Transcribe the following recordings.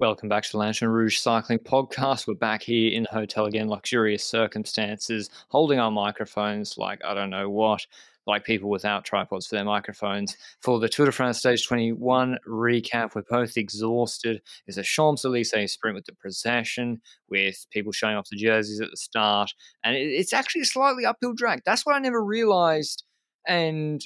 Welcome back to the Lanterne Rouge Cycling Podcast. We're back here in the hotel again, luxurious circumstances, holding our microphones like I don't know what, like people without tripods for their microphones. For the Tour de France Stage 21 recap, we're both exhausted. There's a Champs-Élysées sprint with the procession, with people showing off the jerseys at the start. And it's actually a slightly uphill drag. That's what I never realised. And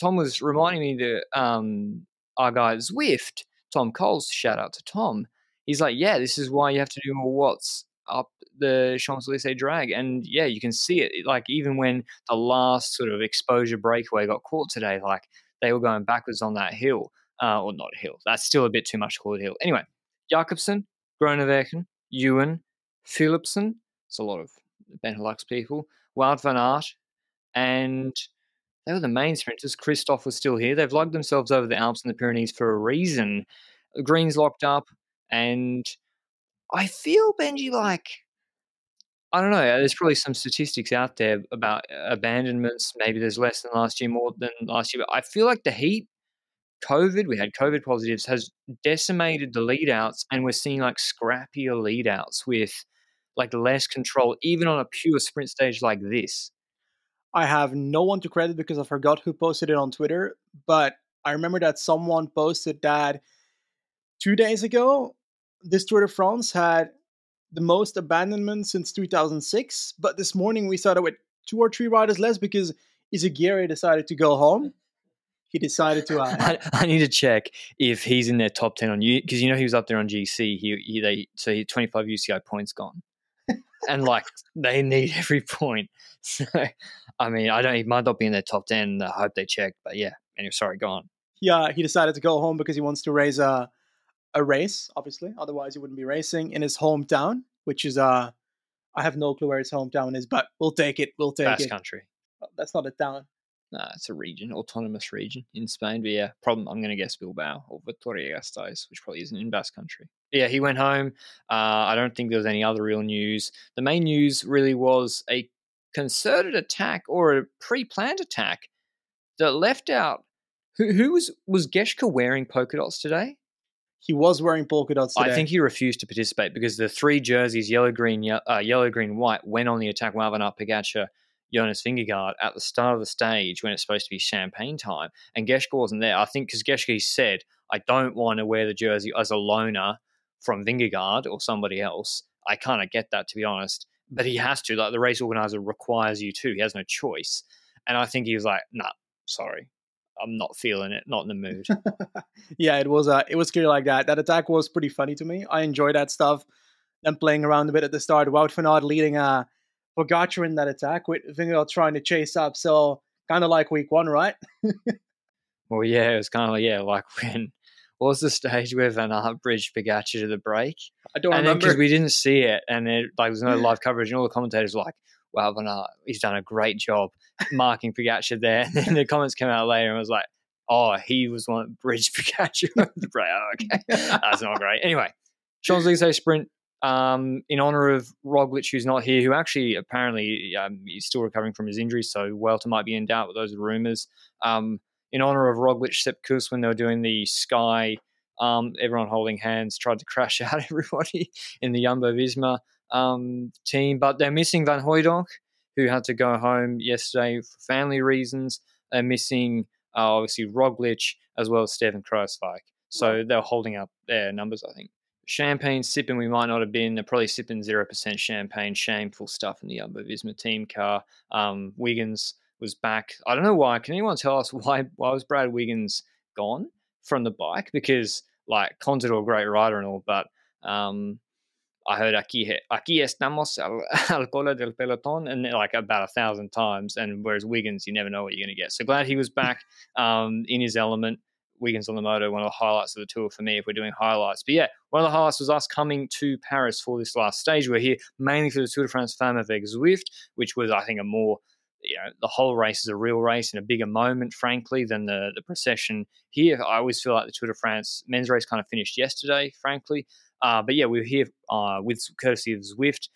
Tom was reminding me that our guy at Zwift, Tom Coles, shout out to Tom. He's like, yeah, this is why you have to do more watts up the Champs-Élysées drag. And yeah, you can see it. Like even when the last sort of exposure breakaway got caught today, like they were going backwards on that hill, or not hill. That's still a bit too much to call it hill. Anyway, Jakobsen, Groenewegen, Ewan, Philipson. It's a lot of Benelux people. Wout van Aert, and they were the main sprinters. Kristoff was still here. They've lugged themselves over the Alps and the Pyrenees for a reason. The Green's locked up, and I feel, Benji, like, I don't know, there's probably some statistics out there about abandonments. Maybe there's less than last year, more than last year. But I feel like the heat, COVID, we had COVID positives, has decimated the lead-outs, and we're seeing, like, scrappier lead-outs with, like, less control, even on a pure sprint stage like this. I have no one to credit because I forgot who posted it on Twitter, but I remember that someone posted that 2 days ago, this Tour de France had the most abandonment since 2006, but this morning we started with 2 or 3 riders less because Izagiri decided to go home. He decided to... I need to check if he's in their top 10 on you, because you know he was up there on GC, so he had 25 UCI points gone. And, like, they need every point. So, I mean, he might not be in their top 10. I hope they check. But, yeah, anyway, sorry, go on. Yeah, he decided to go home because he wants to raise a race, obviously. Otherwise, he wouldn't be racing in his hometown, which is, I have no clue where his hometown is, but we'll take it. We'll take it. Basque country. That's not a town. No, it's a region, autonomous region in Spain. But, yeah, I'm going to guess Bilbao or Vitoria Gasteiz, which probably isn't in Basque country. Yeah, he went home. I don't think there was any other real news. The main news really was a concerted attack or a pre-planned attack that left out. Who was Geschke wearing polka dots today? He was wearing polka dots today. I think he refused to participate because the three jerseys, yellow, green, white, went on the attack. Wout van Aert, Pogačar, Jonas Vingegaard at the start of the stage when it's supposed to be champagne time. And Geschke wasn't there. I think because Geschke said, I don't want to wear the jersey as a loner from Vingegaard or somebody else. I kind of get that, to be honest. But he has to. Like, the race organizer requires you to. He has no choice. And I think he was like, nah, sorry. I'm not feeling it. Not in the mood. Yeah, it was clear like that. That attack was pretty funny to me. I enjoy that stuff. Them playing around a bit at the start. Wout van Aert leading Pogačar in that attack with Vingegaard trying to chase up. So kind of like week one, right? Well, yeah, it was kind of like when... What was the stage where Van Aert bridged Pogačar to the break? I don't remember. Because we didn't see it, and there was no live coverage, and all the commentators were like, wow, Van Aert, he's done a great job marking Pogačar there. And then the comments came out later and was like, oh, he was one that bridged Pogačar to the break. Oh, okay, that's not great. Anyway, Champs-Élysées sprint in honor of Roglic, who's not here, who actually apparently is still recovering from his injury, so Welter might be in doubt with those rumors. In honor of Roglic, Sepp Kuss, when they were doing the Sky, everyone holding hands, tried to crash out everybody in the Jumbo-Visma team. But they're missing Van Hooijdonk, who had to go home yesterday for family reasons. They're missing, obviously, Roglic as well as Steven Kruijswijk. So they're holding up their numbers, I think. Champagne sipping, we might not have been. They're probably sipping 0% champagne. Shameful stuff in the Jumbo-Visma team car. Wiggins was back. I don't know why. Can anyone tell us why was Brad Wiggins gone from the bike? Because, like, Contador, great rider and all, but I heard aquí estamos al cola del pelotón and like about 1,000 times. And whereas Wiggins, you never know what you're going to get. So glad he was back in his element. Wiggins on the moto, one of the highlights of the tour for me, if we're doing highlights. But yeah, one of the highlights was us coming to Paris for this last stage. We're here mainly for the Tour de France Femmes avec Zwift, which was, I think, a more, you know, the whole race is a real race and a bigger moment, frankly, than the procession here. I always feel like the Tour de France men's race kind of finished yesterday, frankly. But yeah, we were here with courtesy of Zwift,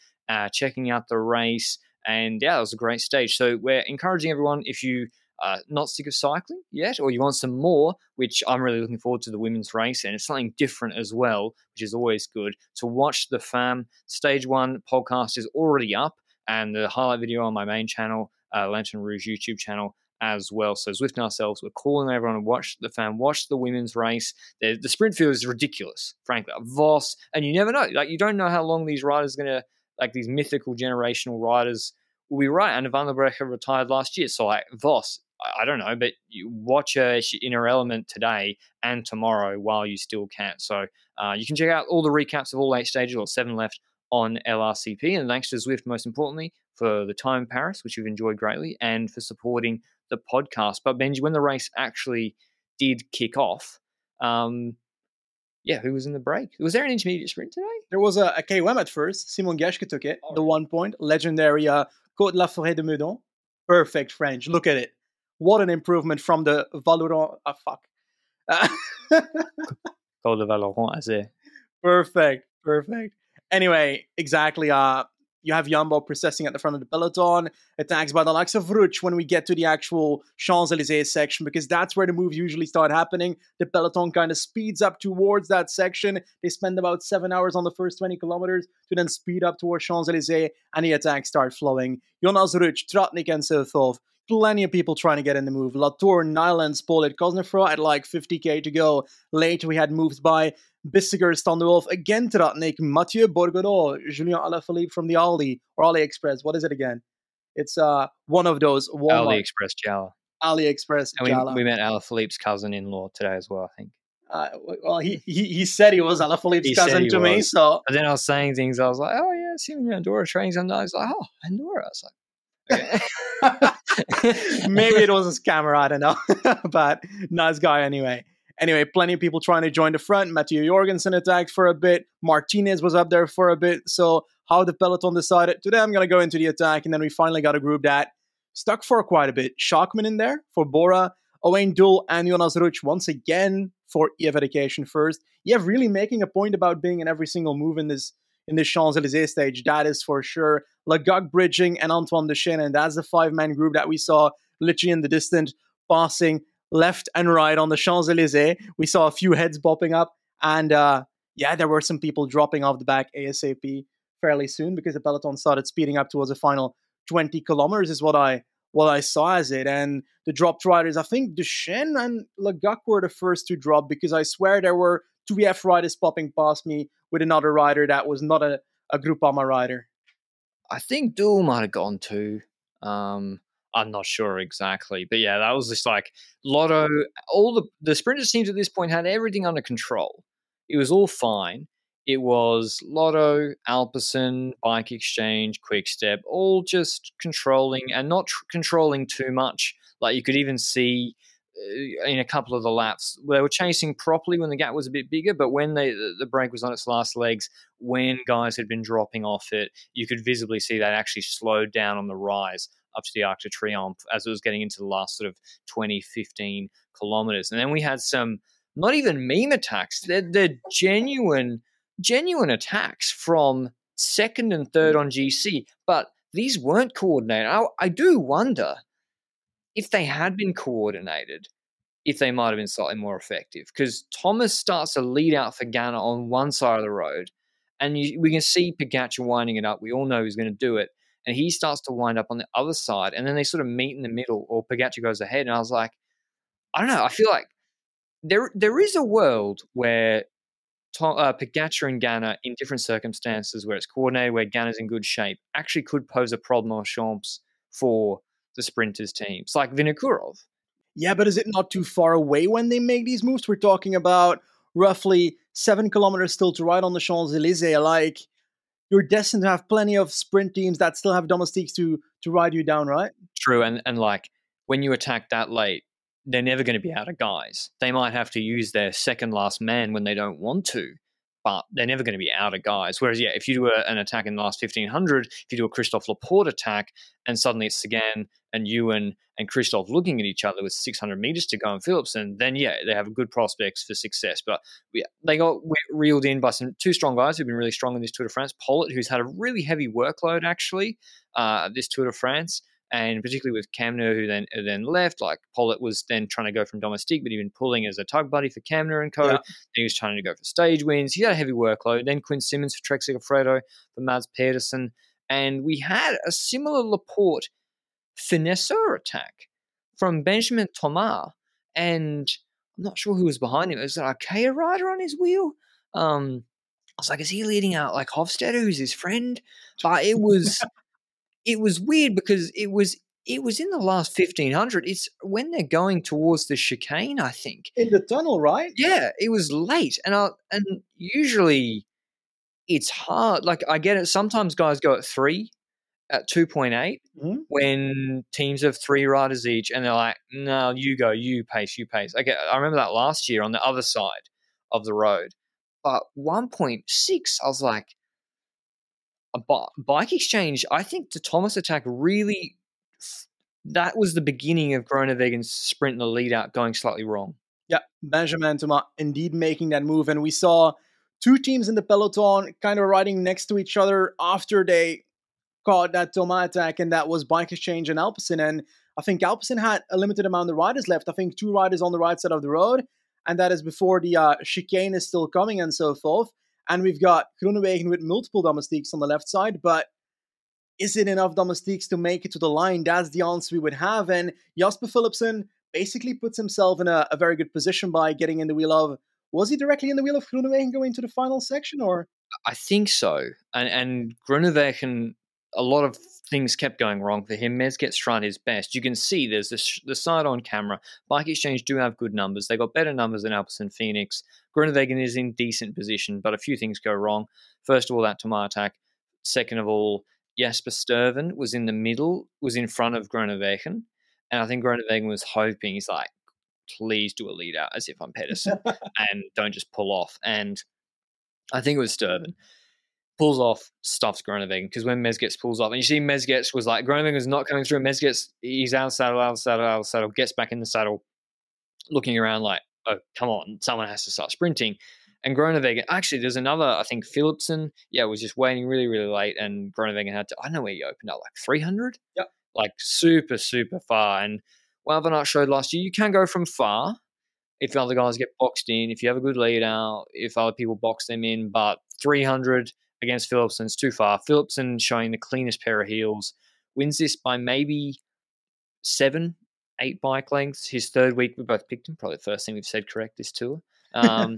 checking out the race. And yeah, it was a great stage. So we're encouraging everyone, if you are not sick of cycling yet, or you want some more, which I'm really looking forward to the women's race, and it's something different as well, which is always good, to watch the FAM. Stage 1 podcast is already up, and the highlight video on my main channel, Lanterne Rouge YouTube channel as well. So Zwift and ourselves, we're calling everyone to watch the FAM, watch the women's race. The sprint field is ridiculous, frankly. Voss, and you never know. Like, you don't know how long these riders are going to, like, these mythical generational riders will be right. And Van der Brecke retired last year. So, like, Voss, I don't know, but you watch her in her element today and tomorrow while you still can. So you can check out all the recaps of all 8 stages or 7 left on LRCP. And thanks to Zwift, most importantly, for the time in Paris, which we've enjoyed greatly, and for supporting the podcast. But, Benji, when the race actually did kick off, who was in the break? Was there an intermediate sprint today? There was a KOM at first. Simon Geschke took it, right. The 1 point. Legendary Côte de la Forêt de Meudon. Perfect French. Look at it. What an improvement from the Valoron. Côte de Valoron, I say. Perfect. Anyway, exactly. You have Jumbo processing at the front of the peloton. Attacks by the likes of Rutsch when we get to the actual Champs-Élysées section, because that's where the moves usually start happening. The peloton kind of speeds up towards that section. They spend about 7 hours on the first 20 kilometers to then speed up towards Champs-Élysées, and the attacks start flowing. Jonas Rutsch, Tratnik and Seuthov. Plenty of people trying to get in the move. Latour, Nylands, Pollitt, Cosnefroid at like 50k to go. Later we had moves by Bissiger, Standewolf, again Tratnik, Mathieu, Borgoro, Julien Alaphilippe from the Aldi, or AliExpress. What is it again? It's one of those. Walmart. AliExpress Jala. AliExpress Jala. We met Alaphilippe's cousin-in-law today as well, I think. He said he was Alaphilippe's cousin to me. So. But then I was saying things, I was like, oh yeah, see me in Andorra training sometimes. Like, oh, Andorra. I was like, maybe it was his camera, I don't know. But nice guy anyway. Plenty of people trying to join the front. Mathieu Jorgensen attacked for a bit. Martinez was up there for a bit. So how the peloton decided today I'm going to go into the attack, and then we finally got a group that stuck for quite a bit. Schachmann in there for Bora, Owain Doel and Jonas Rutsch once again for EF Education First. You have really making a point about being in every single move in this Champs-Élysées stage, that is for sure. Legac bridging and Antoine de Chene, and that's the 5-man group that we saw literally in the distance, passing left and right on the Champs-Élysées. We saw a few heads popping up, and there were some people dropping off the back ASAP fairly soon, because the peloton started speeding up towards the final 20 kilometers is what I saw as it. And the dropped riders, I think de Chene and Legac were the first to drop, because I swear there were 2F riders popping past me with another rider that was not a Groupama rider. I think Doel might have gone too. I'm not sure exactly. But yeah, that was just like Lotto. All the sprinters teams at this point had everything under control. It was all fine. It was Lotto, Alpecin, Bike Exchange, Quick Step, all just controlling and not controlling too much. Like, you could even see in a couple of the laps, they were chasing properly when the gap was a bit bigger, but when the break was on its last legs, when guys had been dropping off it, you could visibly see that actually slowed down on the rise up to the Arc de Triomphe as it was getting into the last sort of 20, 15 kilometers. And then we had some, not even meme attacks, they're genuine attacks from second and third on GC, but these weren't coordinated. I do wonder if they had been coordinated, if they might have been slightly more effective, because Thomas starts a lead out for Ganna on one side of the road, and we can see Pogačar winding it up. We all know he's going to do it, and he starts to wind up on the other side, and then they sort of meet in the middle, or Pogačar goes ahead, and I was like, I don't know. I feel like there is a world where Pogačar and Ganna, in different circumstances where it's coordinated, where Ganna's in good shape, actually could pose a problem on Champs for the sprinters teams, like Vinokurov. Yeah, but is it not too far away when they make these moves? We're talking about roughly 7 kilometers still to ride on the Champs-Élysées. Like, you're destined to have plenty of sprint teams that still have domestiques to ride you down, right? True, and like, when you attack that late, they're never going to be out of guys. They might have to use their second last man when they don't want to, but they're never going to be out of guys. Whereas, yeah, if you do an attack in the last 1500, if you do a Kristoff Laporte attack and suddenly it's Sagan and Ewan and Kristoff looking at each other with 600 meters to go in Philipson, then, yeah, they have good prospects for success. But yeah, they got reeled in by two strong guys who've been really strong in this Tour de France. Pollitt, who's had a really heavy workload, actually, this Tour de France. And particularly with Kamner, who then left, like Pollitt was then trying to go from domestique, but he'd been pulling as a tug buddy for Kamner and co. Yeah. He was trying to go for stage wins. He had a heavy workload. Then Quinn Simmons for Trek Segafredo, for Mads Pedersen. And we had a similar Laporte finesseur attack from Benjamin Thomas. And I'm not sure who was behind him. It was an Arkea rider on his wheel. I was like, is he leading out like Hofstadter, who's his friend? But it was... It was weird because it was in the last 1500. It's when they're going towards the chicane, I think. In the tunnel, right? Yeah, it was late. And usually it's hard. Like, I get it. Sometimes guys go at 2.8 when teams of three riders each, and they're like, no, you go, you pace. Okay, I remember that last year on the other side of the road. But 1.6, I was like, Bike Exchange, I think the Thomas attack really, that was the beginning of Groenewegen's sprint in the lead out going slightly wrong. Yeah, Benjamin Thomas indeed making that move. And we saw two teams in the peloton kind of riding next to each other after they caught that Thomas attack, and that was Bike Exchange and Alpecin. And I think Alpecin had a limited amount of riders left. I think two riders on the right side of the road, and that is before the chicane is still coming and so forth. And we've got Groenewegen with multiple domestiques on the left side, but is it enough domestiques to make it to the line? That's the answer we would have. And Jasper Philipsen basically puts himself in a very good position by getting in the wheel of... Was he directly in the wheel of Groenewegen going to the final section? Or I think so. And Groenewegen, a lot of things kept going wrong for him. Mezget's tried his best. You can see there's the side on camera. Bike Exchange do have good numbers. They got better numbers than Alpecin Phoenix. Groenewegen is in decent position, but a few things go wrong. First of all, that Thomas attack. Second of all, Jasper Sturven was in the middle, was in front of Groenewegen. And I think Groenewegen was hoping, he's like, please do a lead out as if I'm Pedersen and don't just pull off. And I think it was Sturven. Pulls off, stuffs Groenewegen, because when Mezgetz pulls off, and you see Mezgetz was like, Groenewegen is not coming through. Mezgetz, he's out of saddle, gets back in the saddle, looking around like, oh, come on, someone has to start sprinting. And Groenewegen, actually, there's another, I think Philipson, was just waiting really, really late, and Groenewegen had to, I don't know where he opened up, like 300? Yep. Like super, super far. And Wout van Aert showed last year, you can go from far if other guys get boxed in, if you have a good lead out, if other people box them in, but 300 against Philipson's too far. Philipson, showing the cleanest pair of heels, wins this by maybe 7-8 bike lengths. His third week, we both picked him. Probably the first thing we've said correct this tour. I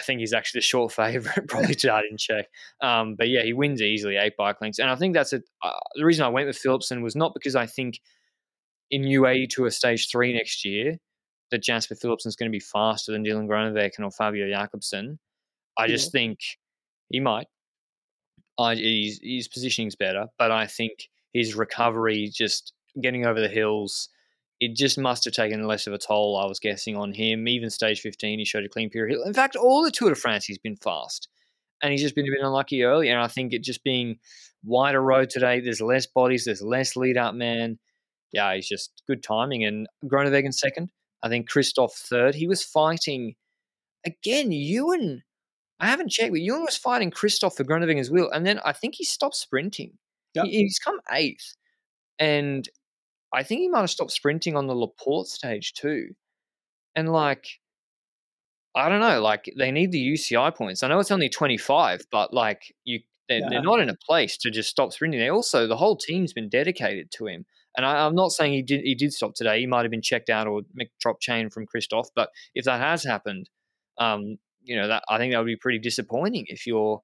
think he's actually the short favorite. Probably I didn't check. But yeah, he wins easily 8 bike lengths. And I think that's the reason I went with Philipson was not because I think in UAE Tour Stage 3 next year that Jasper Philipson's going to be faster than Dylan Groenewegen or Fabio Jakobsen. I just think... He might. His positioning's better, but I think his recovery, just getting over the hills, it just must have taken less of a toll, I was guessing, on him. Even stage 15, he showed a clean pair of heels. In fact, all the Tour de France, he's been fast. And he's just been a bit unlucky early. And I think it just being wider road today, there's less bodies, there's less lead-up man. Yeah, he's just good timing. And Groenewegen second. I think Kristoff third. He was fighting, again, Ewan. I haven't checked, but Ewan was fighting Kristoff for Groenewegen's wheel, and then I think he stopped sprinting. Yep. He's come 8th, and I think he might have stopped sprinting on the Laporte stage too. And, like, I don't know, like, they need the UCI points. I know it's only 25, but, like, they're not in a place to just stop sprinting. They also, the whole team's been dedicated to him. And I'm not saying he did stop today. He might have been checked out or dropped chain from Kristoff, but if that has happened, I think that would be pretty disappointing if you're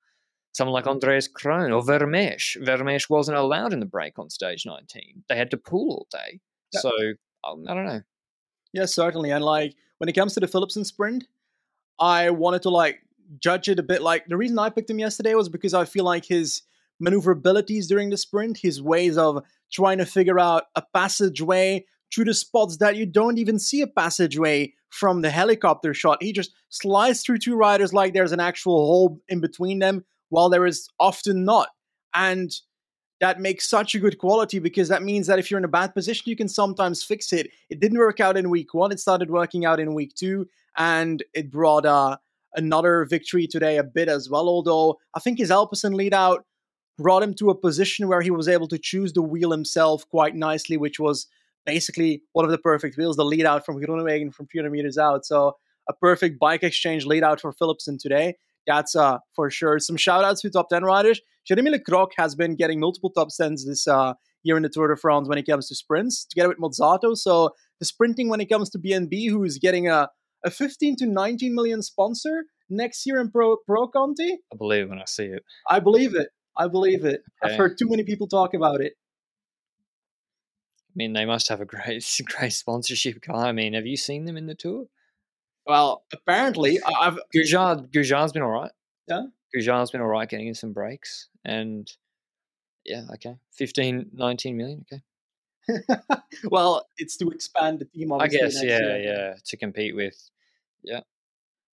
someone like Andreas Kroon or Vermeersch. Vermeersch wasn't allowed in the break on stage 19. They had to pull all day. Yeah. So, I don't know. Yeah, certainly. And, like, when it comes to the Philipson sprint, I wanted to, like, judge it a bit. Like, the reason I picked him yesterday was because I feel like his maneuverabilities during the sprint, his ways of trying to figure out a passageway through the spots that you don't even see a passageway from the helicopter shot. He just slides through two riders like there's an actual hole in between them, while there is often not. And that makes such a good quality, because that means that if you're in a bad position, you can sometimes fix it. It didn't work out in week one. It started working out in week two, and it brought another victory today a bit as well. Although I think his Alpecin lead out brought him to a position where he was able to choose the wheel himself quite nicely, which was basically one of the perfect wheels, the lead out from Groenewegen from 300 meters out. So a perfect bike exchange lead out for Philipson today. That's for sure. Some shout-outs to top 10 riders. Jeremy Le Croc has been getting multiple top 10s this year in the Tour de France when it comes to sprints, together with Mozzato. So the sprinting when it comes to BNB, who is getting a 15 to 19 million sponsor next year in Pro Conti. I believe when I see it. I believe it. Okay. I've heard too many people talk about it. I mean, they must have a great sponsorship guy. I mean, have you seen them in the Tour? Well, apparently, Goujart's been all right. Yeah, Goujart's been all right getting in some breaks, and yeah, okay, 15, 19 million, okay. Well, it's to expand the team, obviously. I guess, next year. To compete with, yeah.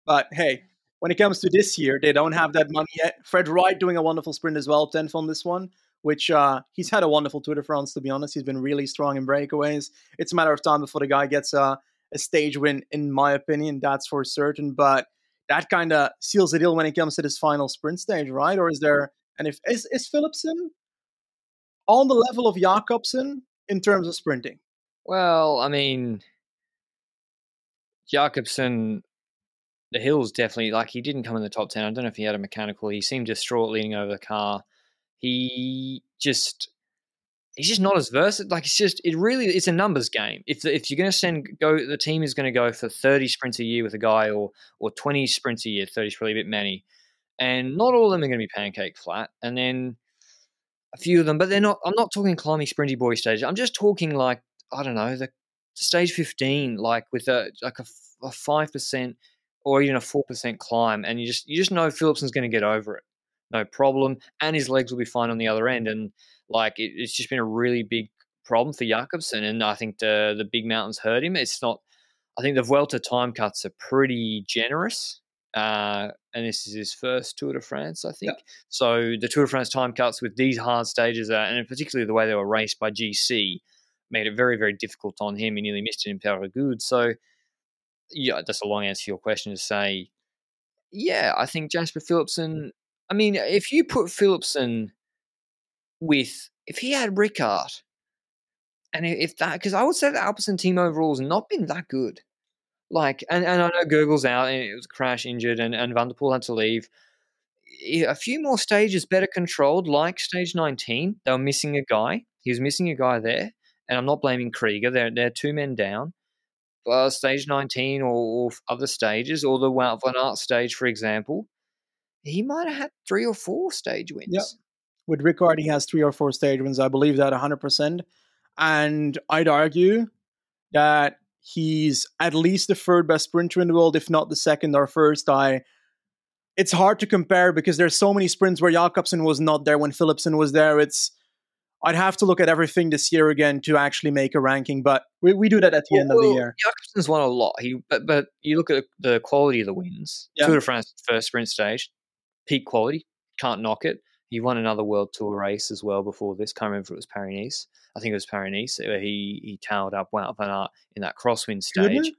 But hey, when it comes to this year, they don't have that money yet. Fred Wright doing a wonderful sprint as well, 10th on this one, which he's had a wonderful Tour de France, to be honest. He's been really strong in breakaways. It's a matter of time before the guy gets a stage win, in my opinion, that's for certain. But that kind of seals the deal when it comes to this final sprint stage, right? Or is there? And if is Philipson on the level of Jakobsen in terms of sprinting? Well, I mean, Jakobsen, the hills definitely. Like, he didn't come in the top 10. I don't know if he had a mechanical. He seemed distraught leaning over the car. He's just not as versatile. Like, it's a numbers game. If you're going to the team is going to go for 30 sprints a year with a guy, or 20 sprints a year. 30 is probably a bit many, and not all of them are going to be pancake flat. And then a few of them, but they're not. I'm not talking climbing sprinty boy stage. I'm just talking, like, I don't know, the stage 15, like with a 5% or even a 4% climb, and you just know Philipson's going to get over it, no problem, and his legs will be fine on the other end. And like, it's just been a really big problem for Jakobsen, and I think the big mountains hurt him. It's not. I think the Vuelta time cuts are pretty generous, and this is his first Tour de France, I think. Yeah. So the Tour de France time cuts with these hard stages, and particularly the way they were raced by GC, made it very, very difficult on him. He nearly missed it in Périgueux. So yeah, that's a long answer to your question to say, yeah, I think Jasper Philipson. I mean, if you put Philipson if he had Rickard, and if that, because I would say the Alpecin team overall has not been that good. Like, and I know Gergel's out, and it was crash injured, and Van der Poel had to leave. A few more stages better controlled, like stage 19, they were missing a guy. He was missing a guy there, and I'm not blaming Krieger. They're two men down. But stage 19 or other stages, or the Wout van Aert stage, for example, he might have had 3 or 4 stage wins. Yep. With Rickard, he has 3 or 4 stage wins. I believe that 100%. And I'd argue that he's at least the third best sprinter in the world, if not the second or first. It's hard to compare because there's so many sprints where Jakobsen was not there when Philipson was there. I'd have to look at everything this year again to actually make a ranking, but we do that at the end of the year. Jakobsen's won a lot. But you look at the quality of the wins. Yeah. Tour de France first sprint stage, peak quality, can't knock it. He won another World Tour race as well before this. Can't remember if it was Paris-Nice. I think it was Paris-Nice. He towed up Wout van Aert in that crosswind stage.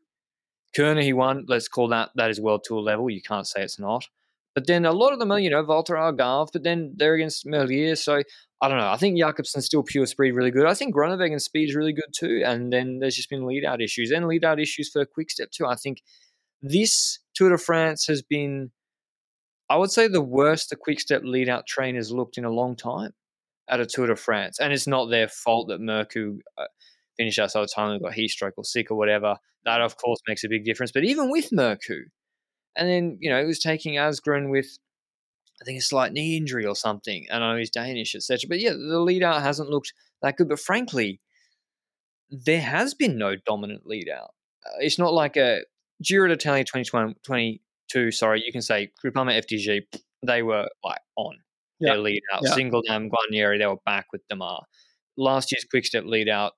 Kerner, he won. Let's call that is World Tour level. You can't say it's not. But then a lot of them are, Valtteri Algarve, but then they're against Merlier. So I don't know. I think Jakobsen's still pure speed really good. I think Groenewegen's speed is really good too. And then there's just been lead-out issues and lead-out issues for Quick Step too. I think this Tour de France has been, I would say, the worst the Quick Step lead-out train has looked in a long time at a Tour de France. And it's not their fault that Merku finished outside the time and got heat stroke or sick or whatever. That, of course, makes a big difference. But even with Merku, and then, it was taking Asgrun with, I think, a slight knee injury or something. And I know he's Danish, etc. But, yeah, the lead-out hasn't looked that good. But, frankly, there has been no dominant lead-out. It's not like a Giro d'Italia 2022, you can say Groupama FDG, they were like on their lead out. Yeah. Single Dam, Guarnieri, they were back with Damar. Last year's Quick Step lead out,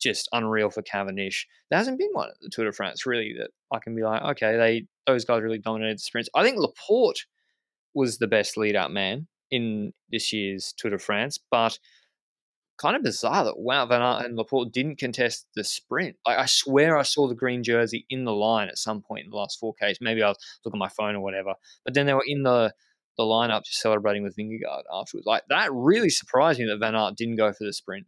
just unreal for Cavendish. There hasn't been one at the Tour de France really that I can be like, okay, those guys really dominated the sprints. I think Laporte was the best lead-up man in this year's Tour de France, but kind of bizarre that Wout van Aert and Laporte didn't contest the sprint. Like, I swear I saw the green jersey in the line at some point in the last 4Ks. Maybe I was looking at my phone or whatever. But then they were in the lineup just celebrating with Vingegaard afterwards. Like, that really surprised me that Van Aert didn't go for the sprint.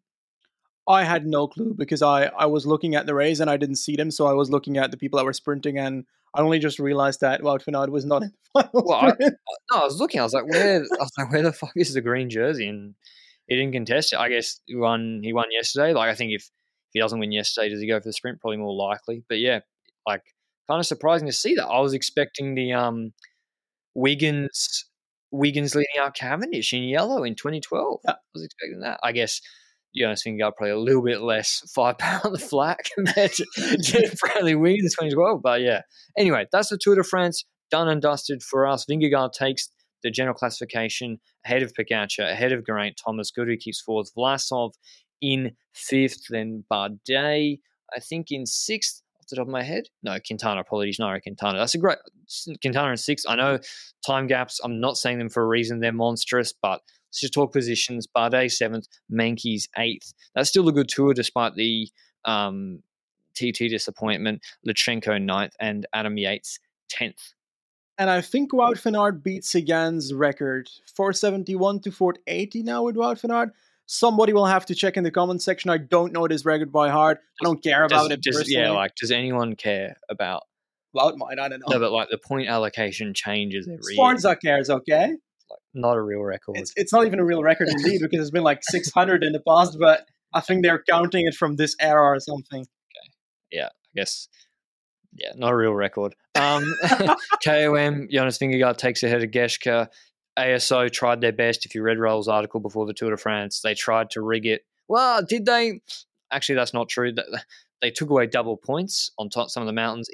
I had no clue because I was looking at the race and I didn't see them. So I was looking at the people that were sprinting and I only just realized that Wout van Aert was not in the final. Well, I was looking. I was like, where the fuck is the green jersey? And he didn't contest it. I guess he won yesterday. Like, I think if he doesn't win yesterday, does he go for the sprint? Probably more likely. But yeah, like, kind of surprising to see that. I was expecting the Wiggins leading out Cavendish in yellow in 2012. Yeah. I was expecting that. I guess Jonas Vingegaard probably a little bit less £5 flat compared to Bradley Wiggins in 2012. But yeah, anyway, that's the Tour de France done and dusted for us. Vingegaard takes the general classification ahead of Pogačar, ahead of Geraint Thomas. Godu keeps fourth. Vlasov in fifth. Then Bardet, I think, in sixth. Off the top of my head, no, Quintana. Apologies, Nairo Quintana. That's a great Quintana in sixth. I know time gaps. I'm not saying them for a reason. They're monstrous, but let's just talk positions. Bardet seventh, Menkes eighth. That's still a good tour despite the TT disappointment. Lutsenko ninth and Adam Yates 10th. And I think Wout van Aert beats Sagan's record, 471 to 480 now with Wout van Aert. Somebody will have to check in the comments section. I don't know this record by heart. I don't care about it personally. Yeah, like, does anyone care about Wout? Mine, I don't know. No, but like the point allocation changes every year. Sforza cares, okay? Like, not a real record. It's not even a real record indeed because it's been like 600 in the past, but I think they're counting it from this era or something. Okay. Yeah, I guess. Yeah, not a real record. KOM, Jonas Vingegaard takes ahead of Geschke. ASO tried their best. If you read Roll's article before the Tour de France, they tried to rig it. Well, did they? Actually, that's not true. They took away double points on top, some of the mountains.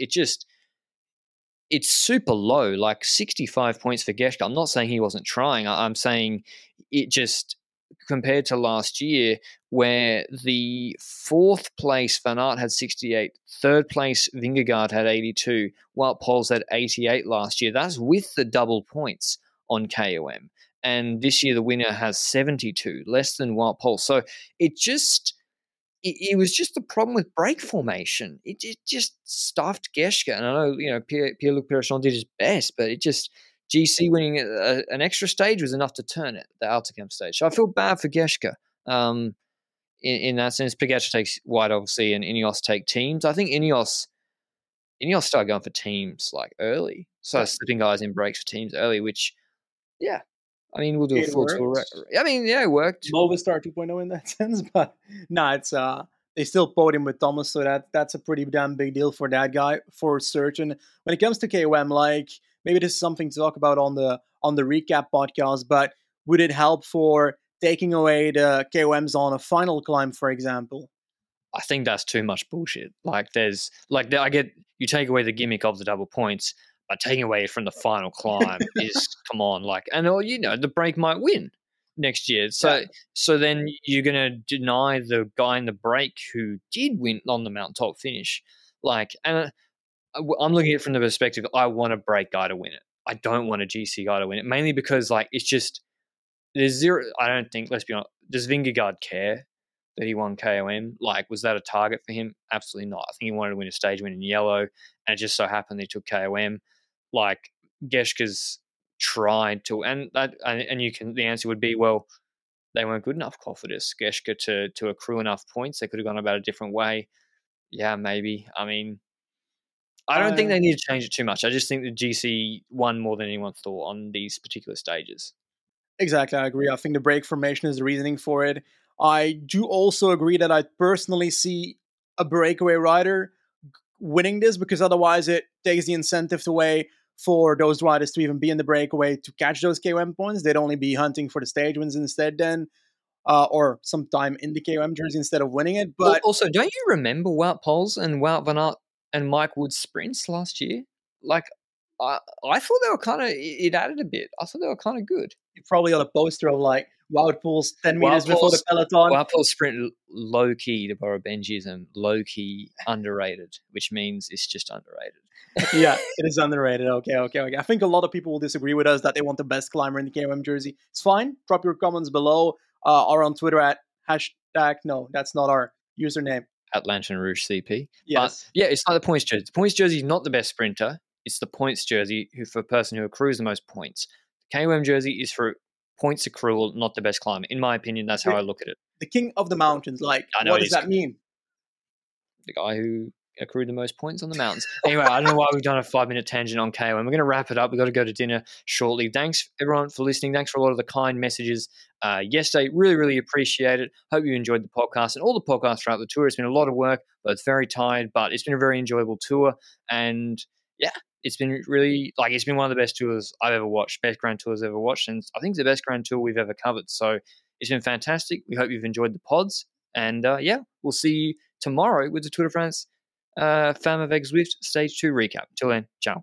It's super low, like 65 points for Geschke. I'm not saying he wasn't trying. I'm saying it just, compared to last year, where the fourth place Van Aert had 68, third place Vingegaard had 82, while Poels had 88 last year. That's with the double points on KOM. And this year the winner has 72, less than Wout Poels. So it was just the problem with break formation. It just stuffed Geschke. And I know, Pierre-Luc Perachon did his best, but it just... GC winning an extra stage was enough to turn it, the Alpecin stage. So I feel bad for Geschke in that sense. Pogačar takes White, obviously, and Ineos take teams. I think Ineos started going for teams like early. So slipping guys in breaks for teams early, which, yeah, I mean, we'll do a full tour. I mean, yeah, it worked. Movistar 2.0 in that sense, but no, it's they still podium with Thomas, so that's a pretty damn big deal for that guy, for certain. When it comes to KOM, like... Maybe this is something to talk about on the recap podcast, but would it help for taking away the KOMs on a final climb, for example? I think that's too much bullshit. Like, there's I get you take away the gimmick of the double points, but taking away from the final climb is come on, like, and the break might win next year. So yeah. So then you're gonna deny the guy in the break who did win on the mountaintop finish, like, and. I'm looking at it from the perspective, I want a break guy to win it. I don't want a GC guy to win it, mainly because, like, it's just there's zero. I don't think, let's be honest, does Vingegaard care that he won KOM? Like, was that a target for him? Absolutely not. I think he wanted to win a stage win in yellow, and it just so happened they took KOM. Like, Geschke's tried to, and you can. The answer would be, well, they weren't good enough for this. Geschke to accrue enough points, they could have gone about a different way. Yeah, maybe. I mean. I don't think they need to change it too much. I just think the GC won more than anyone thought on these particular stages. Exactly, I agree. I think the break formation is the reasoning for it. I do also agree that I personally see a breakaway rider winning this because otherwise it takes the incentive away for those riders to even be in the breakaway to catch those KOM points. They'd only be hunting for the stage wins instead then. Or sometime in the KOM jersey instead of winning it. But also, don't you remember Wout Poels and Wout van Aert and Mike Wood's sprints last year? Like, I thought they were kind of, it added a bit. I thought they were kind of good. You probably got a poster of, like, Wout pulls 10 meters before the peloton. Wout pulls sprint low key, to borrow Benjiism, low key underrated, which means it's just underrated. Yeah, it is underrated. Okay. I think a lot of people will disagree with us that they want the best climber in the KOM jersey. It's fine. Drop your comments below or on Twitter at hashtag. No, that's not our username. At Lanterne Rouge CP. Yes. But yeah, it's not the points jersey. The points jersey is not the best sprinter. It's the points jersey for a person who accrues the most points. The KOM jersey is for points accrual, not the best climber. In my opinion, that's how I look at it. The king of the mountains. Like, what does that mean? The guy who accrued the most points on the mountains. Anyway, I don't know why we've done a 5-minute tangent on KOM. We're going to wrap it up. We've got to go to dinner shortly. Thanks, everyone, for listening. Thanks for a lot of the kind messages yesterday. Really, really appreciate it. Hope you enjoyed the podcast and all the podcasts throughout the tour. It's been a lot of work, but it's very tired, but it's been a very enjoyable tour. And yeah, it's been really, like, it's been one of the best tours I've ever watched, best Grand Tours I've ever watched. And I think it's the best Grand Tour we've ever covered. So it's been fantastic. We hope you've enjoyed the pods. And yeah, we'll see you tomorrow with the Tour de France FAMAVEG Zwift Stage 2 recap. Till then, ciao.